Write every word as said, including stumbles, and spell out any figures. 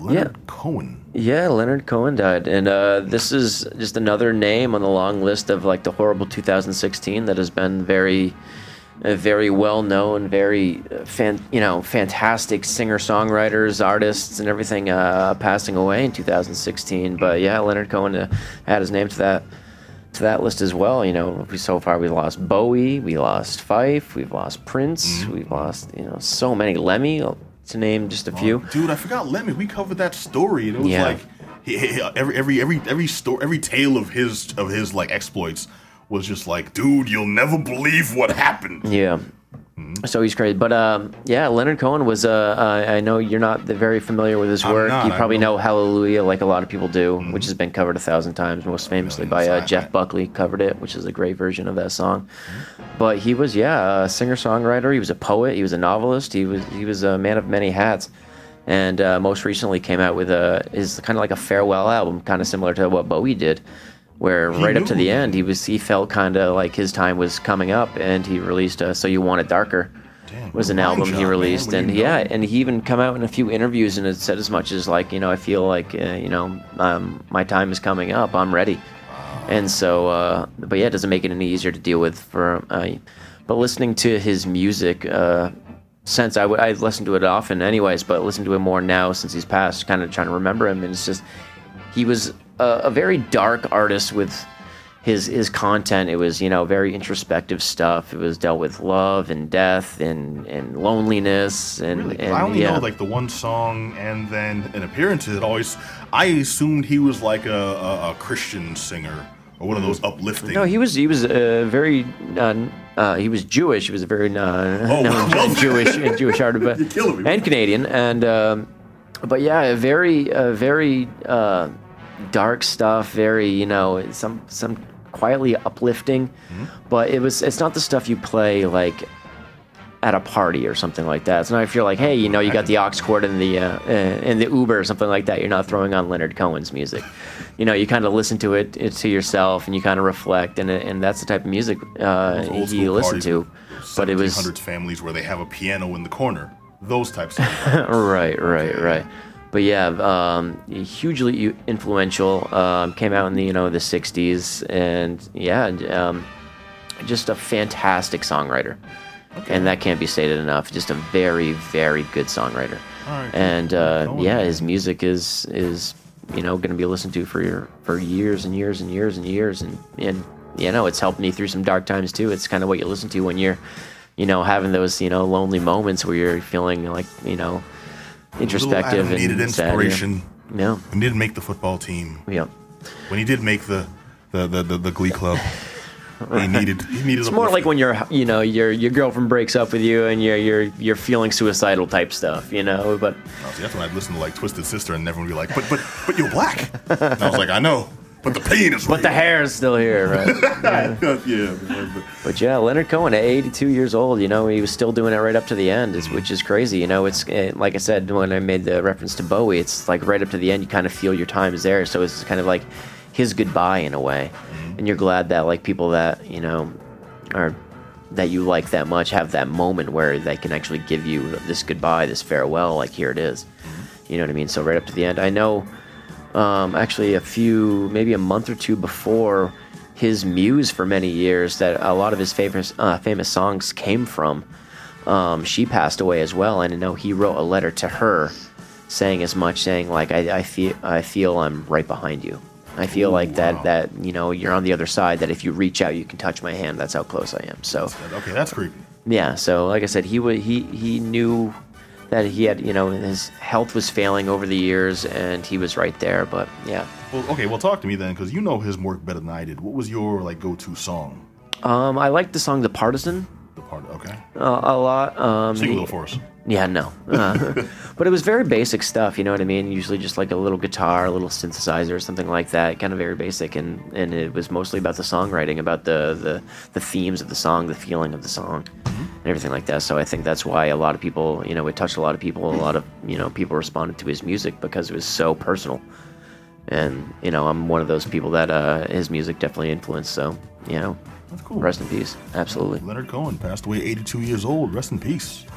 Leonard yeah. Cohen. Yeah, Leonard Cohen died. And uh, this is just another name on the long list of like the horrible two thousand sixteen that has been very, very well-known, very, fan, you know, fantastic singer-songwriters, artists, and everything uh, passing away in two thousand sixteen. But yeah, Leonard Cohen uh, added his name to that to that list as well. You know, we, so far we lost Bowie, we lost Fife, we've lost Prince, mm-hmm. we've lost, you know, so many. Lemmy, to name just a few. Oh, dude, I forgot Lemmy. We covered that story, and it was yeah. like he, he, every every every every story, every tale of his of his like exploits was just like, dude, you'll never believe what happened. Yeah. Mm-hmm. So he's crazy, but um, yeah, Leonard Cohen was. Uh, uh, I know you're not very familiar with his I'm work. Not, you probably know. know Hallelujah, like a lot of people do, mm-hmm. which has been covered a thousand times, most famously by uh, Jeff Buckley. Covered it, which is a great version of that song. Mm-hmm. But he was, yeah, a singer-songwriter. He was a poet. He was a novelist. He was he was a man of many hats, and uh, most recently came out with a is kind of like a farewell album, kind of similar to what Bowie did. Where he right knew. Up to the end, he was he felt kind of like his time was coming up, and he released uh, "So You Want It Darker," Damn, was an album job, he released, man, and yeah, know? and he even come out in a few interviews and had said as much as like, you know, I feel like uh, you know um, my time is coming up, I'm ready, wow. and so uh, but yeah, it doesn't make it any easier to deal with for, uh, but listening to his music. Uh, Since I, w- I listen to it often, anyways, but listen to him more now since he's passed. Kind of trying to remember him, and it's just he was a, a very dark artist with his his content. It was, you know, very introspective stuff. It was dealt with love and death and, and loneliness and, really? and I only yeah. know like the one song and then an appearance. It always I assumed he was like a, a, a Christian singer. Or one of those uplifting. No, he was he was uh, very uh, uh, he was Jewish. He was a very uh, oh, no, well. Jewish and Jewish artist, but, me, and Canadian, and um, but yeah, very uh, very uh, dark stuff. Very you know some some quietly uplifting, mm-hmm. but it was it's not the stuff you play like at a party or something like that. So now if you're like, hey, you know, you got the aux cord in the uh, in the Uber or something like that, you're not throwing on Leonard Cohen's music. You know, you kind of listen to it, it to yourself, and you kind of reflect, and and that's the type of music uh, he listened to. But it was seventeen hundreds families where they have a piano in the corner. Those types of things. right, right, right. But yeah, um, hugely influential. Um, came out in the you know the sixties, and yeah, um, just a fantastic songwriter. Okay. And that can't be stated enough. Just a very, very good songwriter. All right, and uh, yeah, his music is is you know going to be listened to for your, for years and years and years and years. And and you know it's helped me through some dark times too. It's kind of what you listen to when you're you know having those you know lonely moments where you're feeling like you know introspective and needed inspiration. Sad, yeah. yeah. When he didn't make the football team. Yeah. When he did make the the the, the, the Glee Club. He needed, he needed it's more like when you're, you know, your your girlfriend breaks up with you and you're you're you're feeling suicidal type stuff, you know. But oh, see, that's when I'd listen to like Twisted Sister and everyone would be like, but but but you're black. And I was like, I know, but the pain is. But real. The hair is still here, right? yeah. yeah but, but. but yeah, Leonard Cohen at eighty-two years old, you know, he was still doing it right up to the end, mm-hmm. which is crazy, you know. It's it, like I said when I made the reference to Bowie, it's like right up to the end, you kind of feel your time is there, so it's kind of like his goodbye in a way. And you're glad that like people that you know are that you like that much have that moment where they can actually give you this goodbye, this farewell. Like here it is, you know what I mean. So right up to the end, I know. Um, actually, a few maybe a month or two before his muse for many years that a lot of his famous uh, famous songs came from. Um, she passed away as well, and I know he wrote a letter to her saying as much, saying like I, I feel I feel I'm right behind you. I feel Ooh, like that, wow. that, you know, you're on the other side, that if you reach out, you can touch my hand. That's how close I am. So okay, that's creepy. Yeah, so like I said, he w- he he knew that he had, you know, his health was failing over the years, and he was right there, but yeah. Well, okay, well, talk to me then, because you know his work better than I did. What was your, like, go-to song? Um, I liked the song The Partisan. The Partisan, okay. Uh, a lot. Um, Sing a little for us. Yeah, no. Uh, but it was very basic stuff, you know what I mean? Usually just like a little guitar, a little synthesizer or something like that, kind of very basic. And, and it was mostly about the songwriting, about the, the, the themes of the song, the feeling of the song, and everything like that. So I think that's why a lot of people, you know, it touched a lot of people. A lot of, you know, people responded to his music because it was so personal. And, you know, I'm one of those people that uh, his music definitely influenced. So, you know, that's cool. Rest in peace. Absolutely. Leonard Cohen passed away, eighty-two years old. Rest in peace.